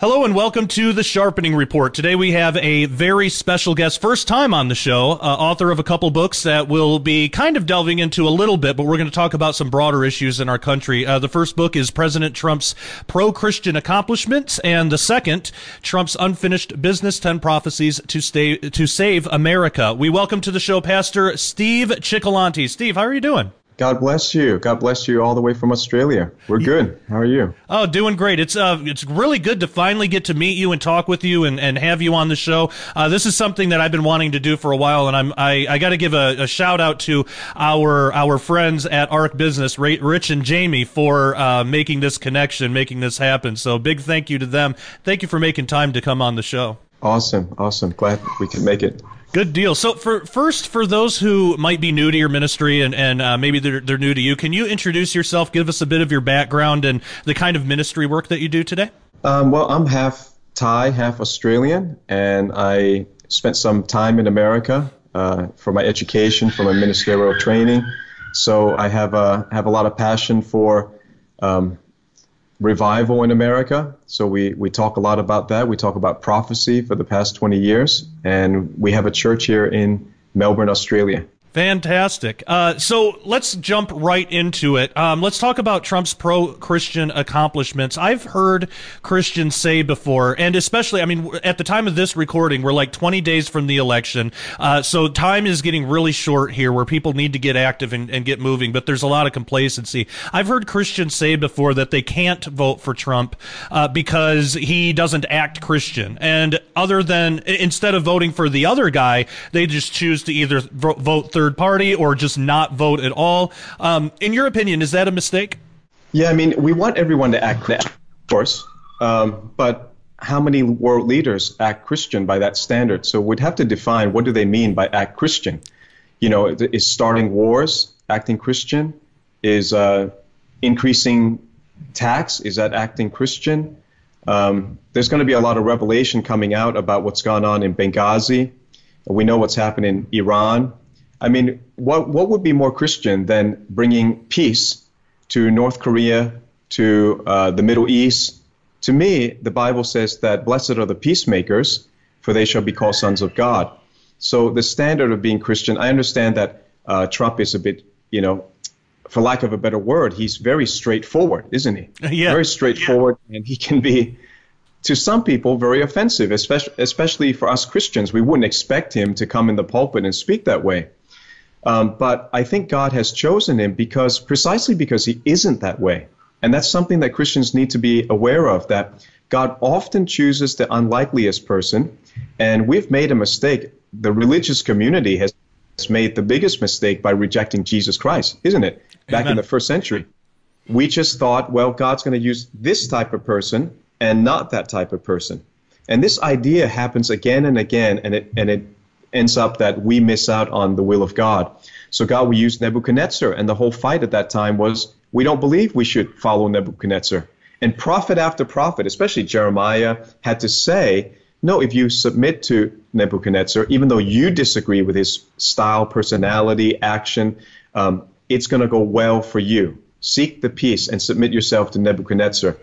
Hello and welcome to The Sharpening Report. Today we have a very special guest, first time on the show, author of a couple books that we'll be kind of delving into a little bit, but we're going to talk about some broader issues in our country. The first book is President Trump's Pro-Christian Accomplishments, and the second, Trump's Unfinished Business, 10 Prophecies to Save America. We welcome to the show Pastor Steve Cioccolanti. Steve, how are you doing? God bless you. God bless you all the way from Australia. We're good. How are you? Oh, doing great. It's really good to finally get to meet you and talk with you and have you on the show. This is something that I've been wanting to do for a while, and I got to give a shout out to our friends at ARC Business, Rich and Jamie, for making this connection, making this happen. So big thank you to them. Thank you for making time to come on the show. Awesome. Awesome. Glad we could make it. Good deal. So for those who might be new to your ministry and maybe they're new to you, can you introduce yourself, give us a bit of your background and the kind of ministry work that you do today? Well, I'm half Thai, half Australian, and I spent some time in America for my education, for my ministerial training. So I have a lot of passion for revival in America. So we talk a lot about that. We talk about prophecy for the past 20 years, and we have a church here in Melbourne, Australia. Fantastic. So let's jump right into it. Let's talk about Trump's pro-Christian accomplishments. I've heard Christians say before, and especially, I mean, at the time of this recording, we're like 20 days from the election. So time is getting really short here where people need to get active and get moving, but there's a lot of complacency. I've heard Christians say before that they can't vote for Trump because he doesn't act Christian. And other than, instead of voting for the other guy, they just choose to either vote third party or just not vote at all. In your opinion, is that a mistake? Yeah, I mean, we want everyone to act Christian, of course, but how many world leaders act Christian by that standard? So we'd have to define what do they mean by act Christian. You know, is starting wars acting Christian? Is increasing tax, is that acting Christian? There's going to be a lot of revelation coming out about what's gone on in Benghazi. We know what's happened in Iran. I mean, what would be more Christian than bringing peace to North Korea, to the Middle East? To me, the Bible says that blessed are the peacemakers, for they shall be called sons of God. So the standard of being Christian, I understand that Trump is a bit, you know, for lack of a better word, he's very straightforward, isn't he? Yeah. Very straightforward, yeah. And he can be, to some people, very offensive, especially for us Christians. We wouldn't expect him to come in the pulpit and speak that way. But I think God has chosen him precisely because he isn't that way. And that's something that Christians need to be aware of, that God often chooses the unlikeliest person. And we've made a mistake. The religious community has made the biggest mistake by rejecting Jesus Christ, isn't it? Back Amen. In the first century. We just thought, well, God's going to use this type of person and not that type of person. And this idea happens again and again, and it ends up that we miss out on the will of God. So God will use Nebuchadnezzar, and the whole fight at that time was, we don't believe we should follow Nebuchadnezzar. And prophet after prophet, especially Jeremiah, had to say, no, if you submit to Nebuchadnezzar, even though you disagree with his style, personality, action, it's going to go well for you. Seek the peace and submit yourself to Nebuchadnezzar.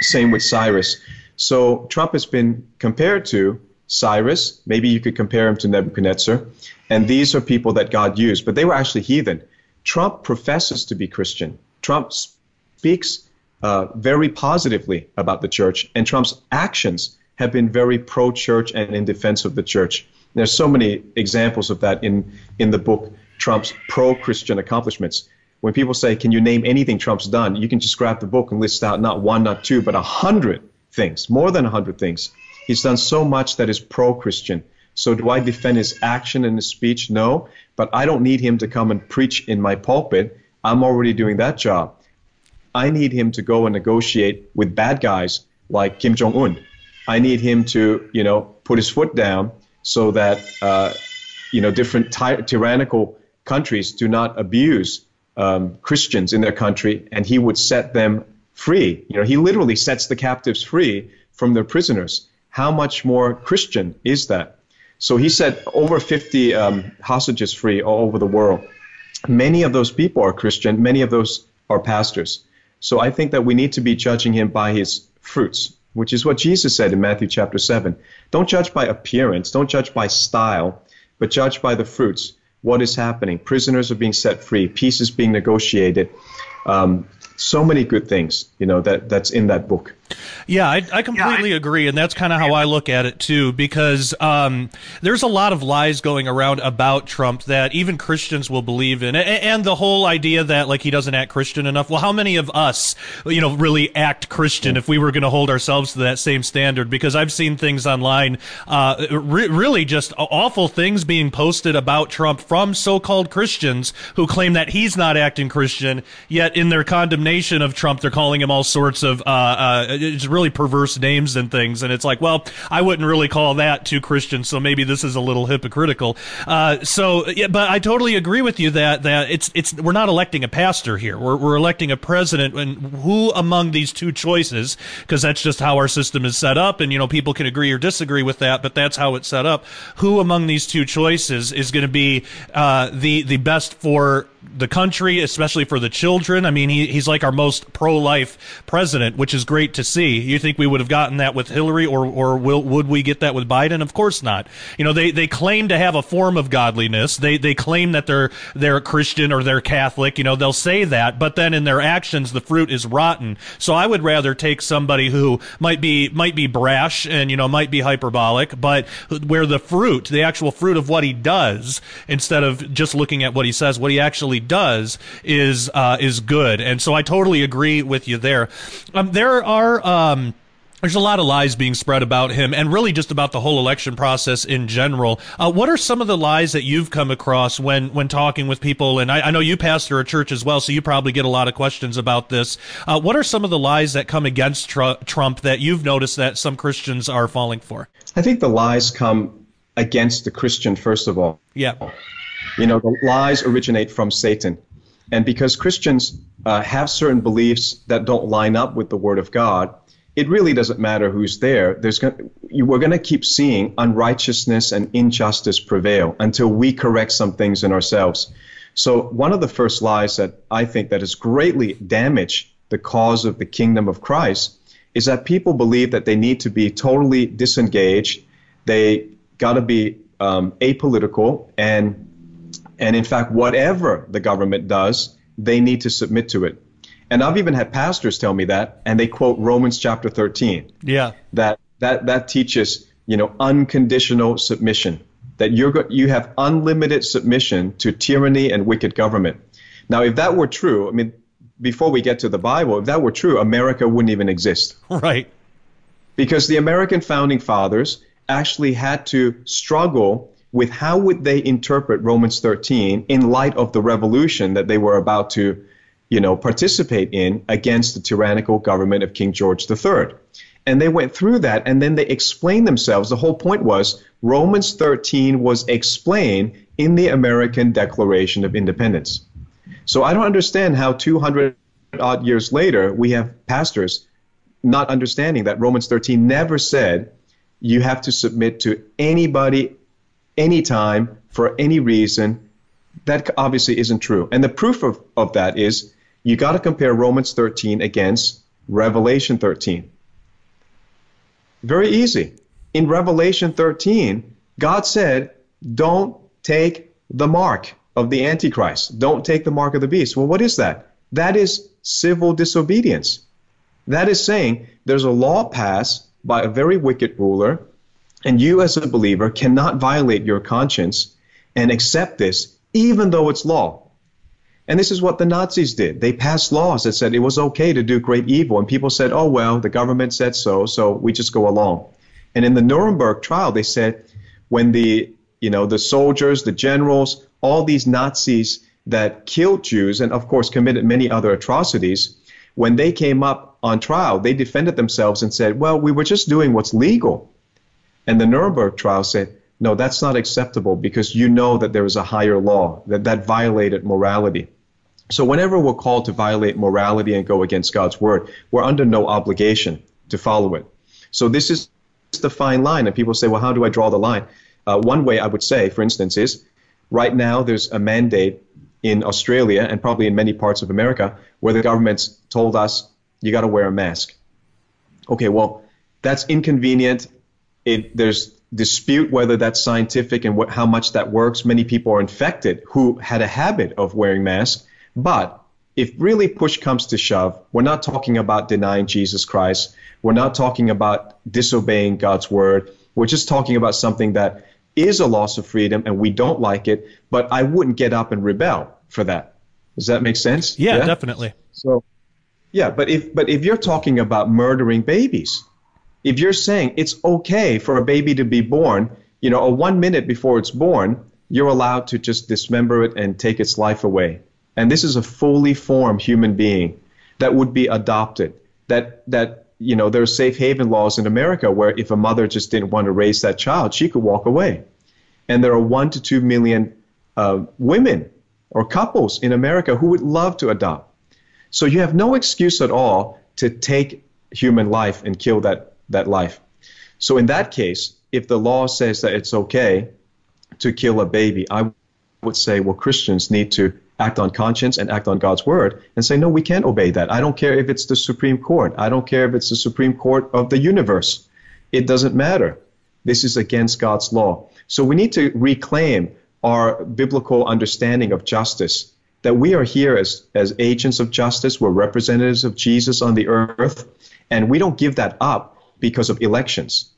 Same with Cyrus. So Trump has been compared to Cyrus, maybe you could compare him to Nebuchadnezzar, and these are people that God used, but they were actually heathen. Trump professes to be Christian. Trump speaks very positively about the church, and Trump's actions have been very pro-church and in defense of the church. There's so many examples of that in the book, Trump's Pro-Christian Accomplishments. When people say, can you name anything Trump's done, you can just grab the book and list out not one, not two, but 100 things, more than 100 things. He's done so much that is pro-Christian. So do I defend his action and his speech? No, but I don't need him to come and preach in my pulpit. I'm already doing that job. I need him to go and negotiate with bad guys like Kim Jong-un. I need him to, you know, put his foot down so that, you know, different tyrannical countries do not abuse Christians in their country, and he would set them free. You know, he literally sets the captives free from their prisoners. How much more Christian is that? So he set over 50 hostages free all over the world. Many of those people are Christian. Many of those are pastors. So I think that we need to be judging him by his fruits, which is what Jesus said in Matthew chapter 7. Don't judge by appearance, don't judge by style, but judge by the fruits. What is happening? Prisoners are being set free, peace is being negotiated. So many good things, you know, that's in that book. Yeah, I completely agree, and that's kind of how I look at it too, because there's a lot of lies going around about Trump that even Christians will believe in, and the whole idea that, like, he doesn't act Christian enough. Well, how many of us, you know, really act Christian if we were going to hold ourselves to that same standard? Because I've seen things online, really just awful things being posted about Trump from so-called Christians who claim that he's not acting Christian, yet in their condemnation of Trump, they're calling him all sorts of it's really perverse names and things, and it's like, well, I wouldn't really call that too Christian, so maybe this is a little hypocritical. So, yeah, but I totally agree with you that it's we're not electing a pastor here. We're electing a president, and who among these two choices, because that's just how our system is set up, and, you know, people can agree or disagree with that, but that's how it's set up. Who among these two choices is going to be the best for the country, especially for the children? I mean, he's like our most pro-life president, which is great to see. You think we would have gotten that with Hillary, or would we get that with Biden? Of course not. You know, they claim to have a form of godliness. They claim that they're Christian or they're Catholic. You know, they'll say that, but then in their actions, the fruit is rotten. So I would rather take somebody who might be brash and, you know, might be hyperbolic, but where the fruit, the actual fruit of what he does, instead of just looking at what he says, what he actually does is good. And so I totally agree with you there. There's a lot of lies being spread about him, and really just about the whole election process in general. What are some of the lies that you've come across when talking with people? And I know you pastor a church as well, so you probably get a lot of questions about this. What are some of the lies that come against Trump that you've noticed that some Christians are falling for? I think the lies come against the Christian, first of all. Yeah. You know, the lies originate from Satan. And because Christians have certain beliefs that don't line up with the Word of God, it really doesn't matter who's there. We're going to keep seeing unrighteousness and injustice prevail until we correct some things in ourselves. So one of the first lies that I think that has greatly damaged the cause of the kingdom of Christ is that people believe that they need to be totally disengaged. They got to be apolitical, and in fact, whatever the government does, they need to submit to it. And I've even had pastors tell me that, and they quote Romans chapter 13. Yeah. That teaches, you know, unconditional submission, that you have unlimited submission to tyranny and wicked government. Now, if that were true, I mean, before we get to the Bible, if that were true, America wouldn't even exist. Right. Because the American founding fathers actually had to struggle with how would they interpret Romans 13 in light of the revolution that they were about to, you know, participate in against the tyrannical government of King George III. And they went through that, and then they explained themselves. The whole point was Romans 13 was explained in the American Declaration of Independence. So I don't understand how 200-odd years later we have pastors not understanding that Romans 13 never said you have to submit to anybody, anytime, for any reason. That obviously isn't true. And the proof of that is you got to compare Romans 13 against Revelation 13. Very easy. In Revelation 13, God said, don't take the mark of the Antichrist. Don't take the mark of the beast. Well, what is that? That is civil disobedience. That is saying there's a law passed by a very wicked ruler, and you as a believer cannot violate your conscience and accept this, even though it's law. And this is what the Nazis did. They passed laws that said it was okay to do great evil. And people said, oh, well, the government said so, so we just go along. And in the Nuremberg trial, they said when the soldiers, the generals, all these Nazis that killed Jews and, of course, committed many other atrocities, when they came up on trial, they defended themselves and said, well, we were just doing what's legal. And the Nuremberg trial said, no, that's not acceptable because you know that there is a higher law, that violated morality. So whenever we're called to violate morality and go against God's word, we're under no obligation to follow it. So this is the fine line. And people say, well, how do I draw the line? One way I would say, for instance, is right now there's a mandate in Australia and probably in many parts of America where the government's told us, you got to wear a mask. Okay, well, That's inconvenient. There's dispute whether that's scientific and how much that works. Many people are infected who had a habit of wearing masks. But if really push comes to shove, we're not talking about denying Jesus Christ. We're not talking about disobeying God's word. We're just talking about something that is a loss of freedom and we don't like it, but I wouldn't get up and rebel for that. Does that make sense? Yeah, definitely. So, yeah, but if you're talking about murdering babies, if you're saying it's okay for a baby to be born, you know, 1 minute before it's born, you're allowed to just dismember it and take its life away. And this is a fully formed human being that would be adopted. You know, there are safe haven laws in America where if a mother just didn't want to raise that child, she could walk away. And there are 1 to 2 million women or couples in America who would love to adopt. So you have no excuse at all to take human life and kill that life. So in that case, if the law says that it's okay to kill a baby, I would say, well, Christians need to act on conscience and act on God's word and say, no, we can't obey that. I don't care if it's the Supreme Court. I don't care if it's the Supreme Court of the universe. It doesn't matter. This is against God's law. So we need to reclaim our biblical understanding of justice, that we are here as agents of justice. We're representatives of Jesus on the earth, and we don't give that up because of elections.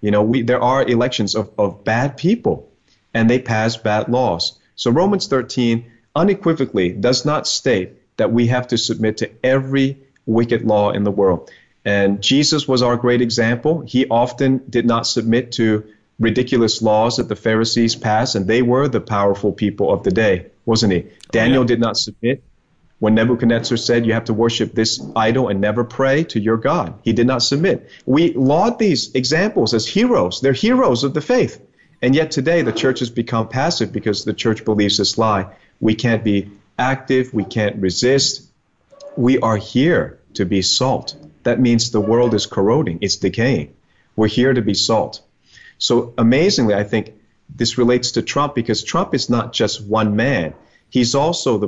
You know, there are elections of bad people, and they pass bad laws. So Romans 13 unequivocally does not state that we have to submit to every wicked law in the world. And Jesus was our great example. He often did not submit to ridiculous laws that the Pharisees passed, and they were the powerful people of the day, wasn't he? Daniel did not submit when Nebuchadnezzar said you have to worship this idol and never pray to your God. He did not submit. We laud these examples as heroes. They're heroes of the faith. And yet today the church has become passive because the church believes this lie. We can't be active. We can't resist. We are here to be salt. That means the world is corroding. It's decaying. We're here to be salt. So amazingly, I think this relates to Trump, because Trump is not just one man. He's also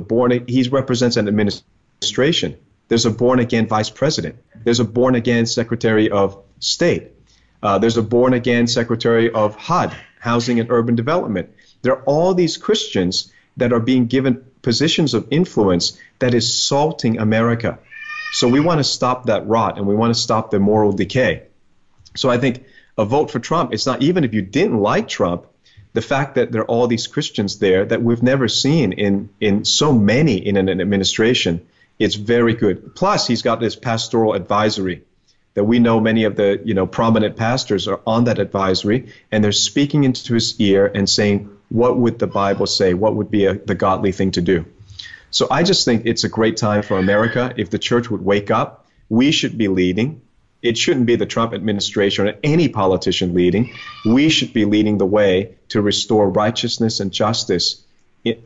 he represents an administration. There's a born-again vice president. There's a born-again secretary of state. There's a born-again secretary of HUD, Housing and Urban Development. There are all these Christians that are being given positions of influence that is salting America. So we want to stop that rot, and we want to stop the moral decay. So I think a vote for Trump, it's not even if you didn't like Trump, the fact that there are all these Christians there that we've never seen in so many in an administration, it's very good. Plus, he's got this pastoral advisory that we know many of the prominent pastors are on that advisory, and they're speaking into his ear and saying, what would the Bible say? What would be the godly thing to do? So I just think it's a great time for America. If the church would wake up, we should be leading. It shouldn't be the Trump administration or any politician leading. We should be leading the way to restore righteousness and justice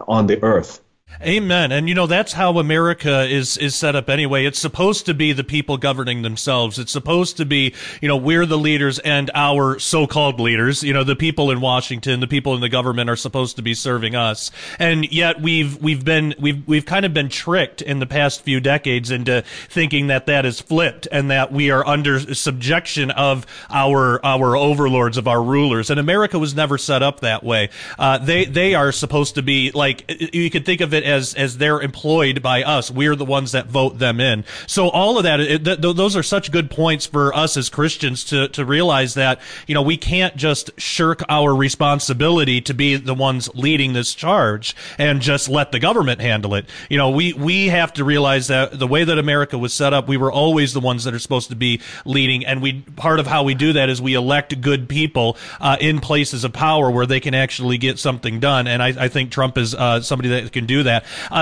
on the earth. Amen. And, that's how America is set up anyway. It's supposed to be the people governing themselves. It's supposed to be, we're the leaders, and our so-called leaders, the people in Washington, the people in the government are supposed to be serving us. And yet we've kind of been tricked in the past few decades into thinking that is flipped and that we are under subjection of our overlords, of our rulers. And America was never set up that way. They are supposed to be, like, you could think of it as they're employed by us. We're the ones that vote them in. So all of that, those are such good points for us as Christians to realize that, we can't just shirk our responsibility to be the ones leading this charge and just let the government handle it. We have to realize that the way that America was set up, we were always the ones that are supposed to be leading. And part of how we do that is we elect good people in places of power where they can actually get something done. And I think Trump is somebody that can do that.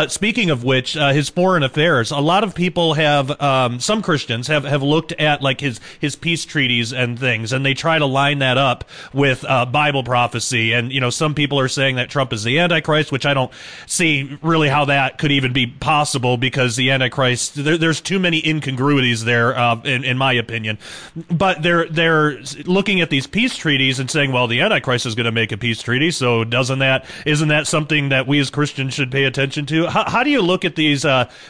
Speaking of which, his foreign affairs, a lot of people have, some Christians have looked at like his peace treaties and things, and they try to line that up with Bible prophecy. And, some people are saying that Trump is the Antichrist, which I don't see really how that could even be possible, because the Antichrist, there's too many incongruities there, in my opinion. But they're looking at these peace treaties and saying, well, the Antichrist is going to make a peace treaty, so isn't that something that we as Christians should pay attention to? How do you look at these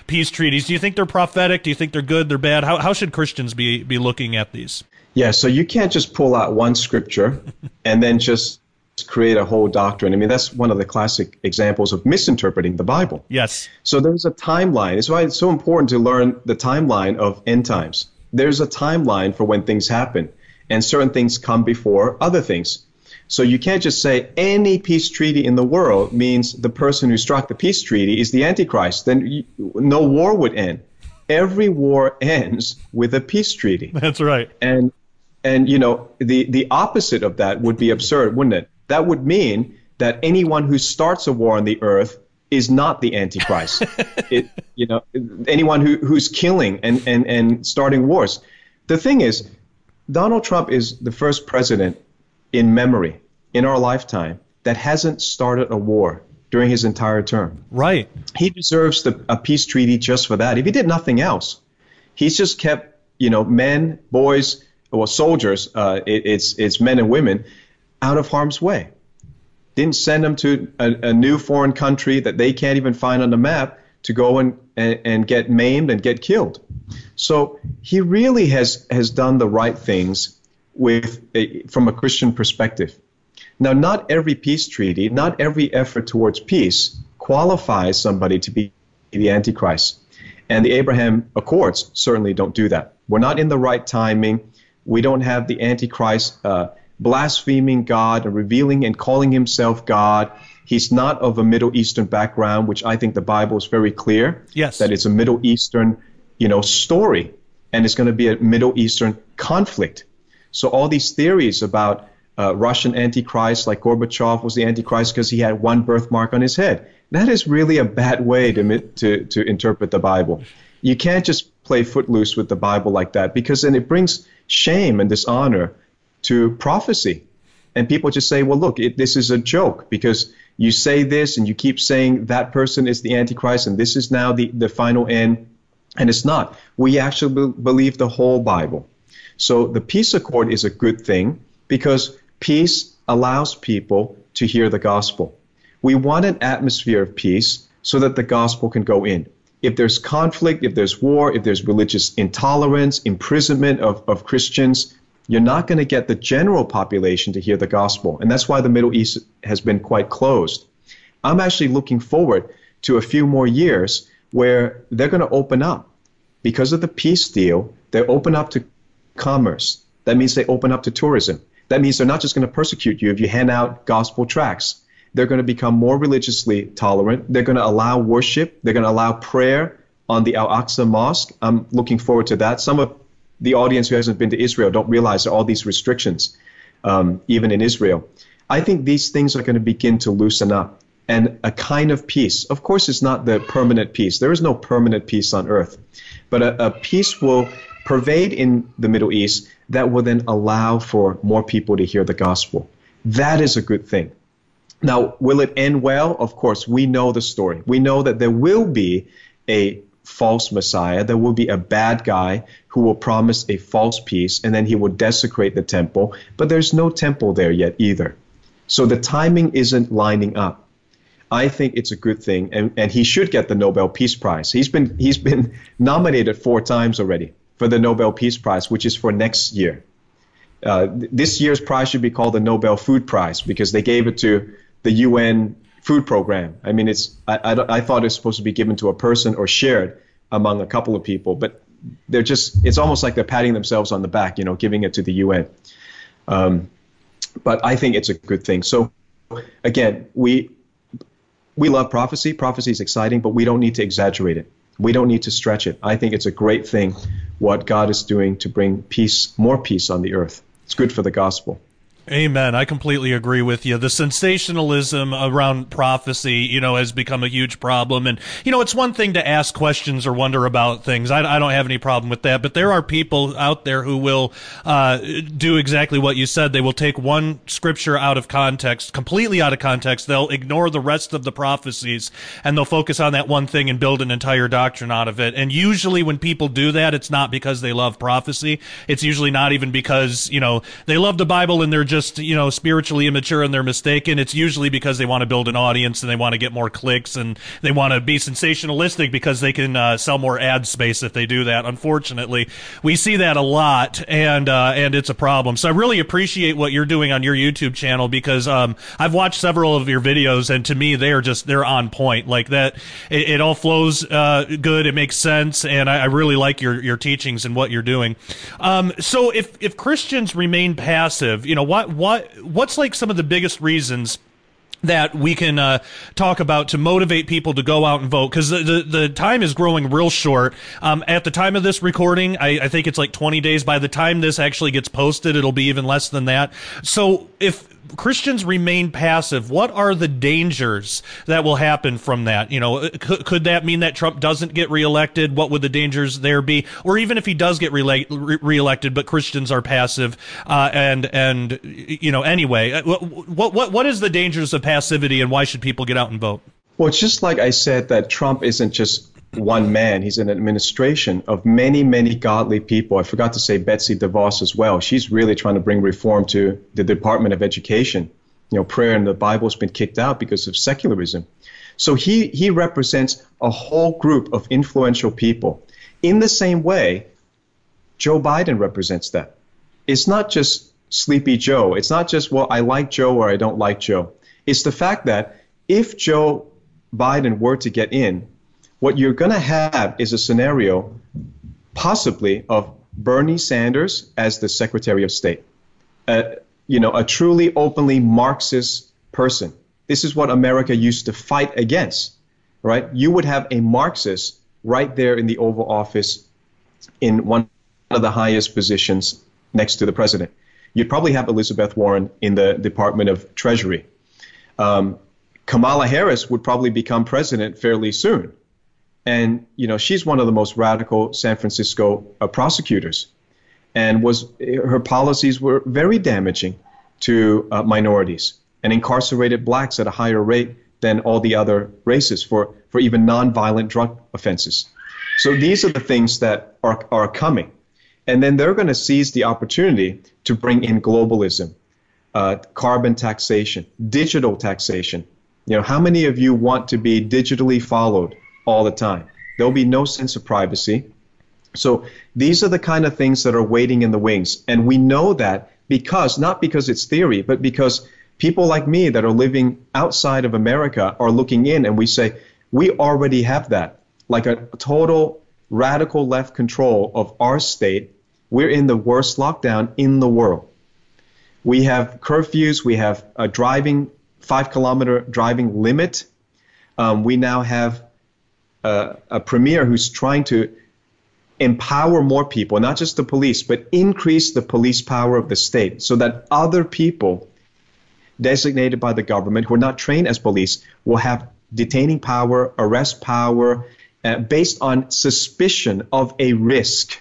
peace treaties? Do you think they're prophetic? Do you think they're good? They're bad? How should Christians be looking at these? Yeah, so you can't just pull out one scripture and then just create a whole doctrine. I mean, that's one of the classic examples of misinterpreting the Bible. Yes. So there's a timeline. It's why it's so important to learn the timeline of end times. There's a timeline for when things happen, and certain things come before other things. So you can't just say any peace treaty in the world means the person who struck the peace treaty is the Antichrist. Then no war would end. Every war ends with a peace treaty. That's right. And you know, the opposite of that would be absurd, wouldn't it? That would mean that anyone who starts a war on the earth is not the Antichrist. You know, anyone who's killing and starting wars. The thing is, Donald Trump is the first president in memory, in our lifetime, that hasn't started a war during his entire term. Right. He deserves a peace treaty just for that. If he did nothing else, he's just kept, you know, men, boys, well, soldiers, it's men and women, out of harm's way. Didn't send them to a new foreign country that they can't even find on the map to go and get maimed and get killed. So he really has done the right things from a Christian perspective. Now, not every peace treaty, not every effort towards peace qualifies somebody to be the Antichrist. And the Abraham Accords certainly don't do that. We're not in the right timing. We don't have the Antichrist blaspheming God and revealing and calling himself God. He's not of a Middle Eastern background, which I think the Bible is very clear. Yes. That it's a Middle Eastern, you know, story, and it's going to be a Middle Eastern conflict. So all these theories about Russian Antichrist, like Gorbachev was the Antichrist because he had one birthmark on his head, that is really a bad way to interpret the Bible. You can't just play footloose with the Bible like that, because then it brings shame and dishonor to prophecy. And people just say, well, look, this is a joke, because you say this and you keep saying that person is the Antichrist and this is now the final end, and it's not. We actually believe the whole Bible. So the peace accord is a good thing, because peace allows people to hear the gospel. We want an atmosphere of peace so that the gospel can go in. If there's conflict, if there's war, if there's religious intolerance, imprisonment of Christians, you're not going to get the general population to hear the gospel. And that's why the Middle East has been quite closed. I'm actually looking forward to a few more years where they're going to open up. Because of the peace deal, they open up to commerce. That means they open up to tourism. That means they're not just going to persecute you if you hand out gospel tracts. They're going to become more religiously tolerant. They're going to allow worship. They're going to allow prayer on the Al-Aqsa Mosque. I'm looking forward to that. Some of the audience who hasn't been to Israel don't realize all these restrictions, even in Israel. I think these things are going to begin to loosen up, and a kind of peace. Of course, it's not the permanent peace. There is no permanent peace on earth. But a peace will pervade in the Middle East that will then allow for more people to hear the gospel. That is a good thing. Now, will it end well? Of course, we know the story. We know that there will be a false Messiah. There will be a bad guy who will promise a false peace, and then he will desecrate the temple. But there's no temple there yet either. So the timing isn't lining up. I think it's a good thing, and he should get the Nobel Peace Prize. He's been nominated 4 times already for the Nobel Peace Prize, which is for next year. This year's prize should be called the Nobel Food Prize, because they gave it to the UN food program. I mean, I thought it was supposed to be given to a person or shared among a couple of people, but it's almost like they're patting themselves on the back, you know, giving it to the UN. But I think it's a good thing. So again, we love prophecy. Prophecy is exciting, but we don't need to exaggerate it. We don't need to stretch it. I think it's a great thing what God is doing to bring peace, more peace on the earth. It's good for the gospel. Amen. I completely agree with you. The sensationalism around prophecy, you know, has become a huge problem. And, you know, it's one thing to ask questions or wonder about things. I don't have any problem with that. But there are people out there who will do exactly what you said. They will take one scripture out of context, completely out of context. They'll ignore the rest of the prophecies, and they'll focus on that one thing and build an entire doctrine out of it. And usually when people do that, it's not because they love prophecy. It's usually not even because, you know, they love the Bible and they're just just, you know, spiritually immature and they're mistaken, it's usually because they want to build an audience and they want to get more clicks and they want to be sensationalistic because they can sell more ad space if they do that. Unfortunately, we see that a lot, and it's a problem. So I really appreciate what you're doing on your YouTube channel, because I've watched several of your videos, and to me, they're on point. Like that, it all flows good. It makes sense, and I really like your teachings and what you're doing. So if Christians remain passive, you know, what's like some of the biggest reasons that we can talk about to motivate people to go out and vote? Because the time is growing real short. At the time of this recording, I think it's like 20 days. By the time this actually gets posted, it'll be even less than that. So if Christians remain passive, what are the dangers that will happen from that? You know, could that mean that Trump doesn't get reelected? What would the dangers there be? Or even if he does get reelected, but Christians are passive, and you know, anyway, what is the dangers of passivity, and why should people get out and vote? Well, it's just like I said, that Trump isn't just one man. He's an administration of many, many godly people. I forgot to say Betsy DeVos as well. She's really trying to bring reform to the Department of Education. You know, prayer in the Bible has been kicked out because of secularism. So he represents a whole group of influential people. In the same way, Joe Biden represents that. It's not just Sleepy Joe. It's not just, well, I like Joe or I don't like Joe. It's the fact that if Joe Biden were to get in, what you're going to have is a scenario possibly of Bernie Sanders as the Secretary of State, you know, a truly openly Marxist person. This is what America used to fight against, right? You would have a Marxist right there in the Oval Office in one of the highest positions next to the president. You'd probably have Elizabeth Warren in the Department of Treasury. Kamala Harris would probably become president fairly soon. And, you know, she's one of the most radical San Francisco prosecutors, and her policies were very damaging to minorities and incarcerated blacks at a higher rate than all the other races for even nonviolent drug offenses. So these are the things that are coming. And then they're going to seize the opportunity to bring in globalism, carbon taxation, digital taxation. You know, how many of you want to be digitally followed all the time? There'll be no sense of privacy. So these are the kind of things that are waiting in the wings. And we know that because, not because it's theory, but because people like me that are living outside of America are looking in, and we say, we already have that. Like a total radical left control of our state, we're in the worst lockdown in the world. We have curfews, we have a driving, 5-kilometer driving limit. We now have a premier who's trying to empower more people, not just the police, but increase the police power of the state so that other people designated by the government who are not trained as police will have detaining power, arrest power, based on suspicion of a risk.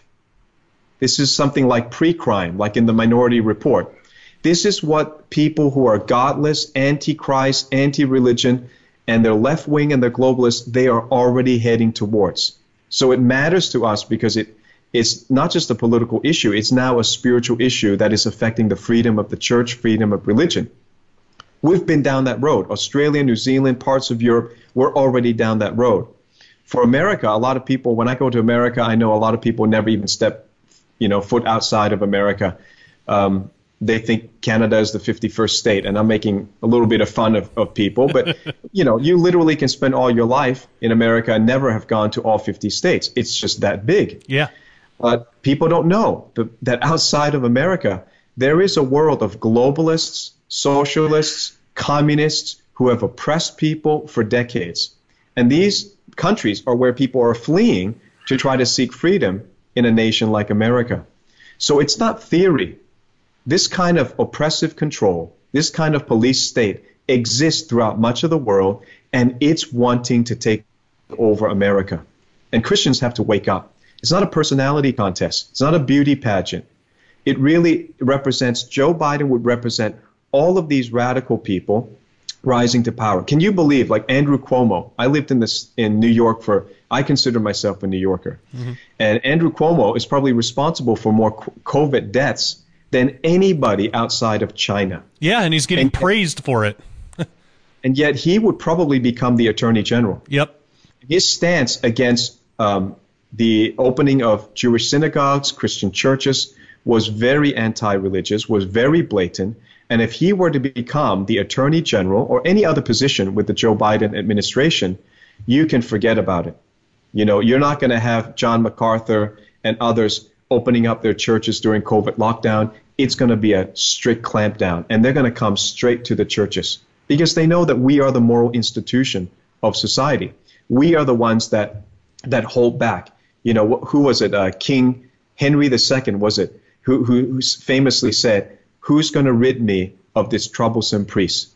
This is something like pre-crime, like in the Minority Report. This is what people who are godless, anti-Christ, anti-religion, and their left wing and their globalists, they are already heading towards. So it matters to us because it's not just a political issue, it's now a spiritual issue that is affecting the freedom of the church, freedom of religion. We've been down that road. Australia, New Zealand, parts of Europe, we're already down that road. For America, a lot of people, when I go to America, I know a lot of people never even step, you know, foot outside of America. They think Canada is the 51st state, and I'm making a little bit of fun of people, but you know, you literally can spend all your life in America and never have gone to all 50 states. It's just that big. Yeah. But people don't know that outside of America, there is a world of globalists, socialists, communists who have oppressed people for decades. And these countries are where people are fleeing to try to seek freedom in a nation like America. So it's not theory. This kind of oppressive control, this kind of police state exists throughout much of the world, and it's wanting to take over America. And Christians have to wake up. It's not a personality contest. It's not a beauty pageant. It really represents, Joe Biden would represent all of these radical people rising to power. Can you believe, like Andrew Cuomo, I lived in New York for, I consider myself a New Yorker. Mm-hmm. And Andrew Cuomo is probably responsible for more COVID deaths than anybody outside of China. Yeah, and he's getting praised for it. And yet he would probably become the Attorney General. Yep. His stance against the opening of Jewish synagogues, Christian churches, was very anti-religious, was very blatant. And if he were to become the Attorney General or any other position with the Joe Biden administration, you can forget about it. You know, you're not going to have John MacArthur and others opening up their churches during COVID lockdown. It's going to be a strict clampdown, and they're going to come straight to the churches because they know that we are the moral institution of society. We are the ones that hold back. You know, who was it? King Henry II, was it? Who famously said, "Who's going to rid me of this troublesome priest?"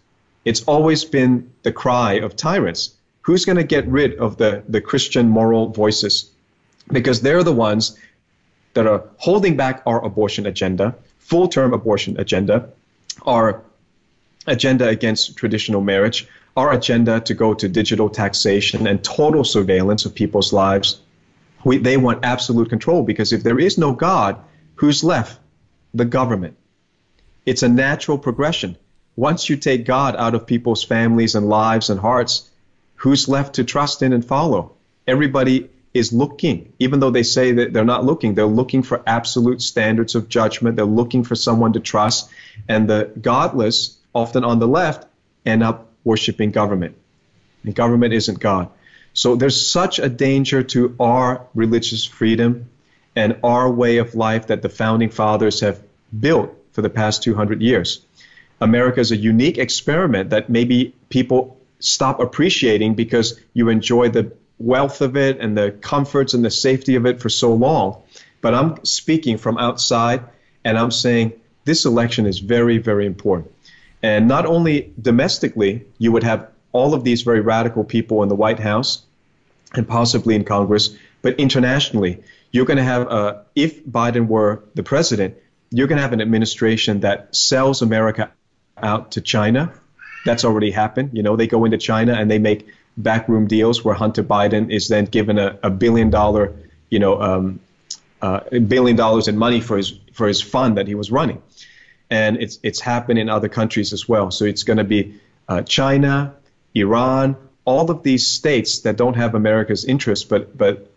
It's always been the cry of tyrants. Who's going to get rid of the Christian moral voices? Because they're the ones that are holding back our abortion agenda, full-term abortion agenda, our agenda against traditional marriage, our agenda to go to digital taxation and total surveillance of people's lives. They want absolute control, because if there is no God, who's left? The government. It's a natural progression. Once you take God out of people's families and lives and hearts, who's left to trust in and follow? Everybody is looking, even though they say that they're not looking. They're looking for absolute standards of judgment. They're looking for someone to trust. And the godless, often on the left, end up worshiping government. And government isn't God. So there's such a danger to our religious freedom and our way of life that the Founding Fathers have built for the past 200 years. America is a unique experiment that maybe people stop appreciating because you enjoy the wealth of it and the comforts and the safety of it for so long. But I'm speaking from outside, and I'm saying this election is very, very important. And not only domestically, you would have all of these very radical people in the White House and possibly in Congress, but internationally, you're going to have, if Biden were the president, you're going to have an administration that sells America out to China. That's already happened. You know, they go into China and they make backroom deals where Hunter Biden is then given a $1 billion, you know, $1 billion in money for his fund that he was running, and it's happened in other countries as well. So it's going to be China, Iran, all of these states that don't have America's interests, but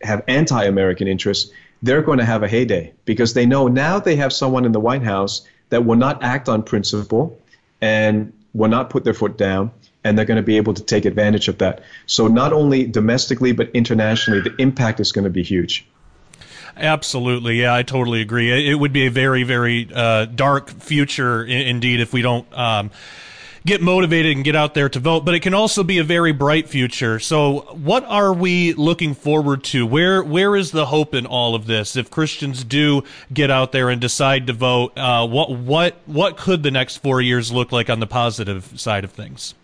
have anti-American interests. They're going to have a heyday because they know now they have someone in the White House that will not act on principle and will not put their foot down, and they're going to be able to take advantage of that. So not only domestically, but internationally, the impact is going to be huge. Absolutely. Yeah, I totally agree. It would be a very, very dark future indeed if we don't get motivated and get out there to vote, but it can also be a very bright future. So what are we looking forward to? Where is the hope in all of this? If Christians do get out there and decide to vote, what could the next 4 years look like on the positive side of things?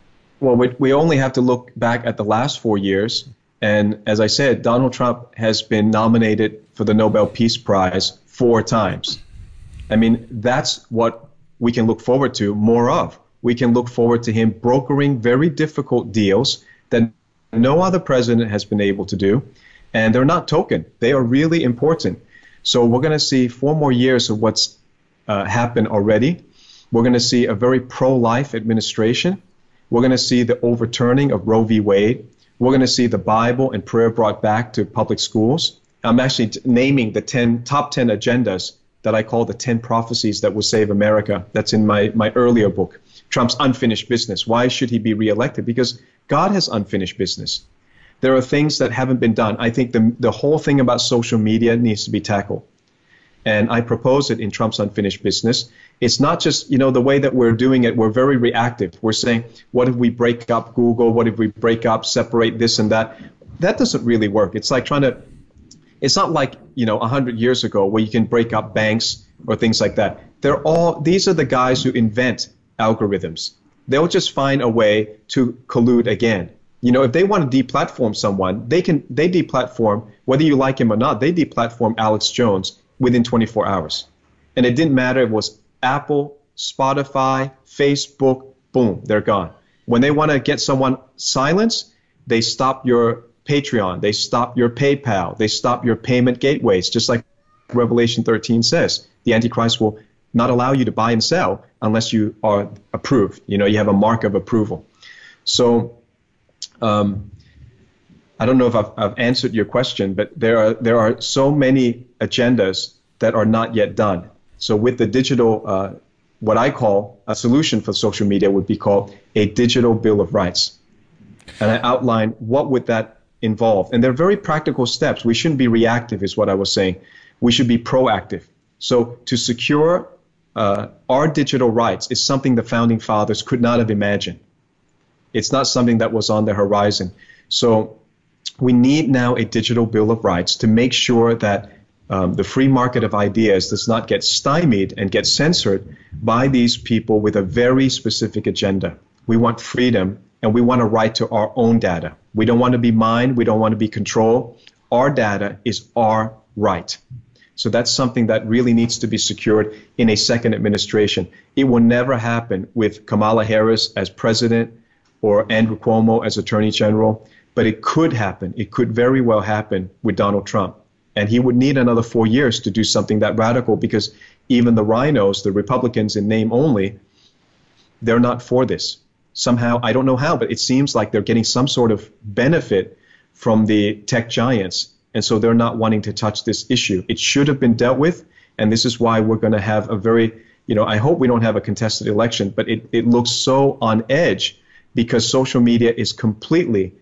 Well, we only have to look back at the last 4 years. And as I said, Donald Trump has been nominated for the Nobel Peace Prize 4 times. I mean, that's what we can look forward to more of. We can look forward to him brokering very difficult deals that no other president has been able to do. And they're not token. They are really important. So we're going to see 4 more years of what's happened already. We're going to see a very pro-life administration. We're going to see the overturning of Roe v. Wade. We're going to see the Bible and prayer brought back to public schools. I'm actually naming the top 10 agendas that I call the 10 prophecies that will save America. That's in my earlier book. Trump's unfinished business. Why should he be reelected? Because God has unfinished business. There are things that haven't been done. I think the whole thing about social media needs to be tackled. And I propose it in Trump's unfinished business. It's not just, you know, the way that we're doing it, we're very reactive. We're saying, what if we break up Google? What if we break up, separate this and that? That doesn't really work. It's like it's not like, you know, 100 years ago where you can break up banks or things like that. These are the guys who invent algorithms. They'll just find a way to collude again. You know, if they want to deplatform someone, they deplatform, whether you like him or not, they deplatform Alex Jones within 24 hours. And it didn't matter if it was Apple, Spotify, Facebook, boom, they're gone. When they want to get someone silenced, they stop your Patreon, they stop your PayPal, they stop your payment gateways, just like Revelation 13 says. the Antichrist will not allow you to buy and sell unless you are approved. You know, you have a mark of approval. So I don't know if I've answered your question, but there are so many agendas that are not yet done. So with the digital, what I call a solution for social media would be called a digital Bill of Rights. And I outline what would that involve. And they're very practical steps. We shouldn't be reactive is what I was saying. We should be proactive. So to secure our digital rights is something the Founding Fathers could not have imagined. It's not something that was on the horizon. So we need now a digital Bill of Rights to make sure that the free market of ideas does not get stymied and get censored by these people with a very specific agenda. We want freedom and we want a right to our own data. We don't want to be mined. We don't want to be controlled. Our data is our right. So that's something that really needs to be secured in a second administration. It will never happen with Kamala Harris as president or Andrew Cuomo as attorney general, but it could happen. It could very well happen with Donald Trump. And he would need another 4 years to do something that radical because even the rhinos, the Republicans in name only, they're not for this. Somehow, I don't know how, but it seems like they're getting some sort of benefit from the tech giants. And so they're not wanting to touch this issue. It should have been dealt with. And this is why we're going to have a very, you know, I hope we don't have a contested election, but it looks so on edge because social media is completely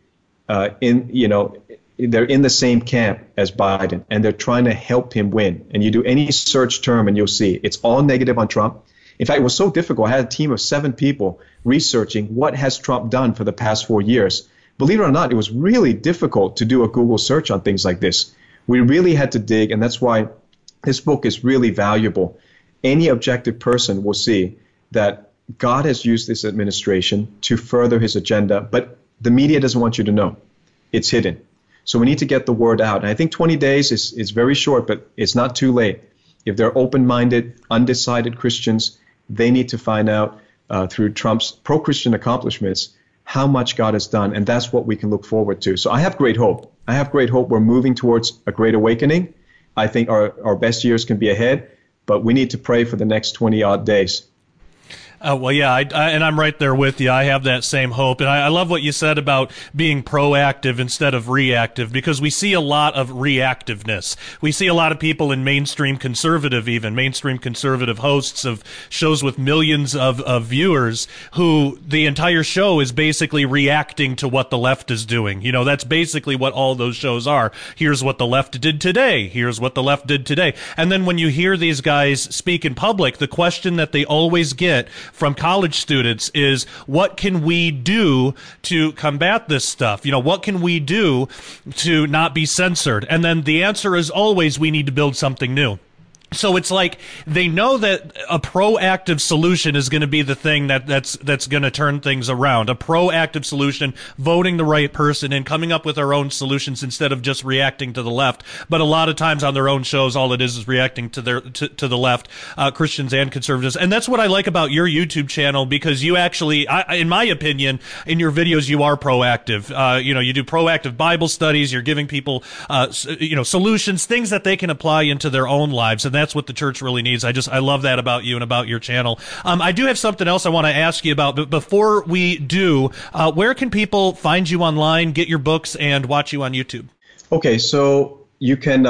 they're in the same camp as Biden and they're trying to help him win. And you do any search term and you'll see it's all negative on Trump. In fact, it was so difficult. I had a team of 7 people researching what has Trump done for the past 4 years. Believe it or not, it was really difficult to do a Google search on things like this. We really had to dig, and that's why this book is really valuable. Any objective person will see that God has used this administration to further his agenda, but the media doesn't want you to know. It's hidden. So we need to get the word out. And I think 20 days is very short, but it's not too late. If they're open-minded, undecided Christians, they need to find out through Trump's pro-Christian accomplishments how much God has done, and that's what we can look forward to. So I have great hope. I have great hope. We're moving towards a great awakening. I think our best years can be ahead, but we need to pray for the next 20-odd days. Well, yeah, and I'm right there with you. I have that same hope. And I love what you said about being proactive instead of reactive, because we see a lot of reactiveness. We see a lot of people in mainstream conservative hosts of shows with millions of viewers who the entire show is basically reacting to what the left is doing. You know, that's basically what all those shows are. Here's what the left did today. Here's what the left did today. And then when you hear these guys speak in public, the question that they always get from college students is, what can we do to combat this stuff? You know, what can we do to not be censored? And then the answer is always, we need to build something new. So it's like they know that a proactive solution is going to be the thing that's going to turn things around. A proactive solution, voting the right person and coming up with our own solutions instead of just reacting to the left. But a lot of times on their own shows, all it is reacting to the left, Christians and conservatives. And that's what I like about your YouTube channel, because you actually, in my opinion, in your videos, you are proactive. You know, you do proactive Bible studies. You're giving people, you know, solutions, things that they can apply into their own lives. And that's what the church really needs. I love that about you and about your channel. I do have something else I want to ask you about, but before we do, where can people find you online, get your books, and watch you on YouTube? Okay, so you can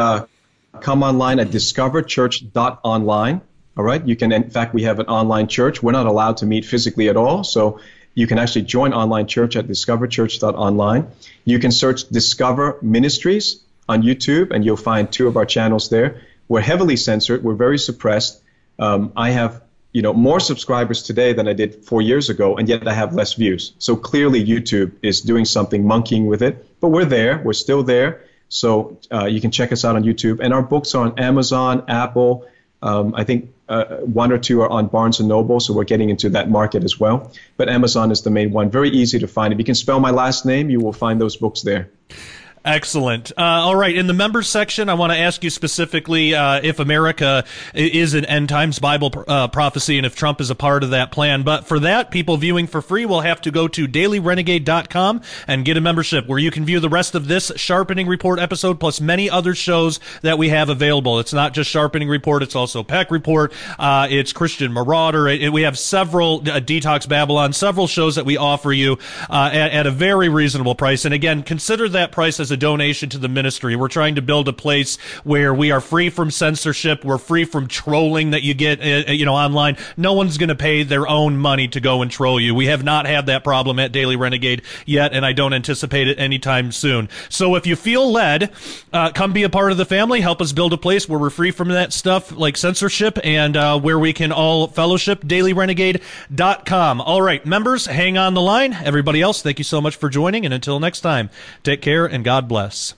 come online at discoverchurch.online. All right, you can. In fact, we have an online church. We're not allowed to meet physically at all, so you can actually join online church at discoverchurch.online. You can search Discover Ministries on YouTube, and you'll find 2 of our channels there. We're heavily censored. We're very suppressed. I have, you know, more subscribers today than I did 4 years ago, and yet I have less views. So clearly YouTube is doing something, monkeying with it. But we're there. We're still there. So you can check us out on YouTube. And our books are on Amazon, Apple. I think 1 or 2 are on Barnes & Noble, so we're getting into that market as well. But Amazon is the main one. Very easy to find. If you can spell my last name, you will find those books there. Excellent. All right. In the members section, I want to ask you specifically if America is an end times Bible prophecy and if Trump is a part of that plan. But for that, people viewing for free will have to go to dailyrenegade.com and get a membership where you can view the rest of this Sharpening Report episode plus many other shows that we have available. It's not just Sharpening Report. It's also Peck Report. It's Christian Marauder. We have several Detox Babylon, several shows that we offer you at a very reasonable price. And again, consider that price as a donation to the ministry. We're trying to build a place where we are free from censorship. We're free from trolling that you get, online. No one's going to pay their own money to go and troll you. We have not had that problem at Daily Renegade yet, and I don't anticipate it anytime soon. So if you feel led, come be a part of the family. Help us build a place where we're free from that stuff like censorship and where we can all fellowship. DailyRenegade.com. All right, members, hang on the line. Everybody else, thank you so much for joining, and until next time, take care and God bless.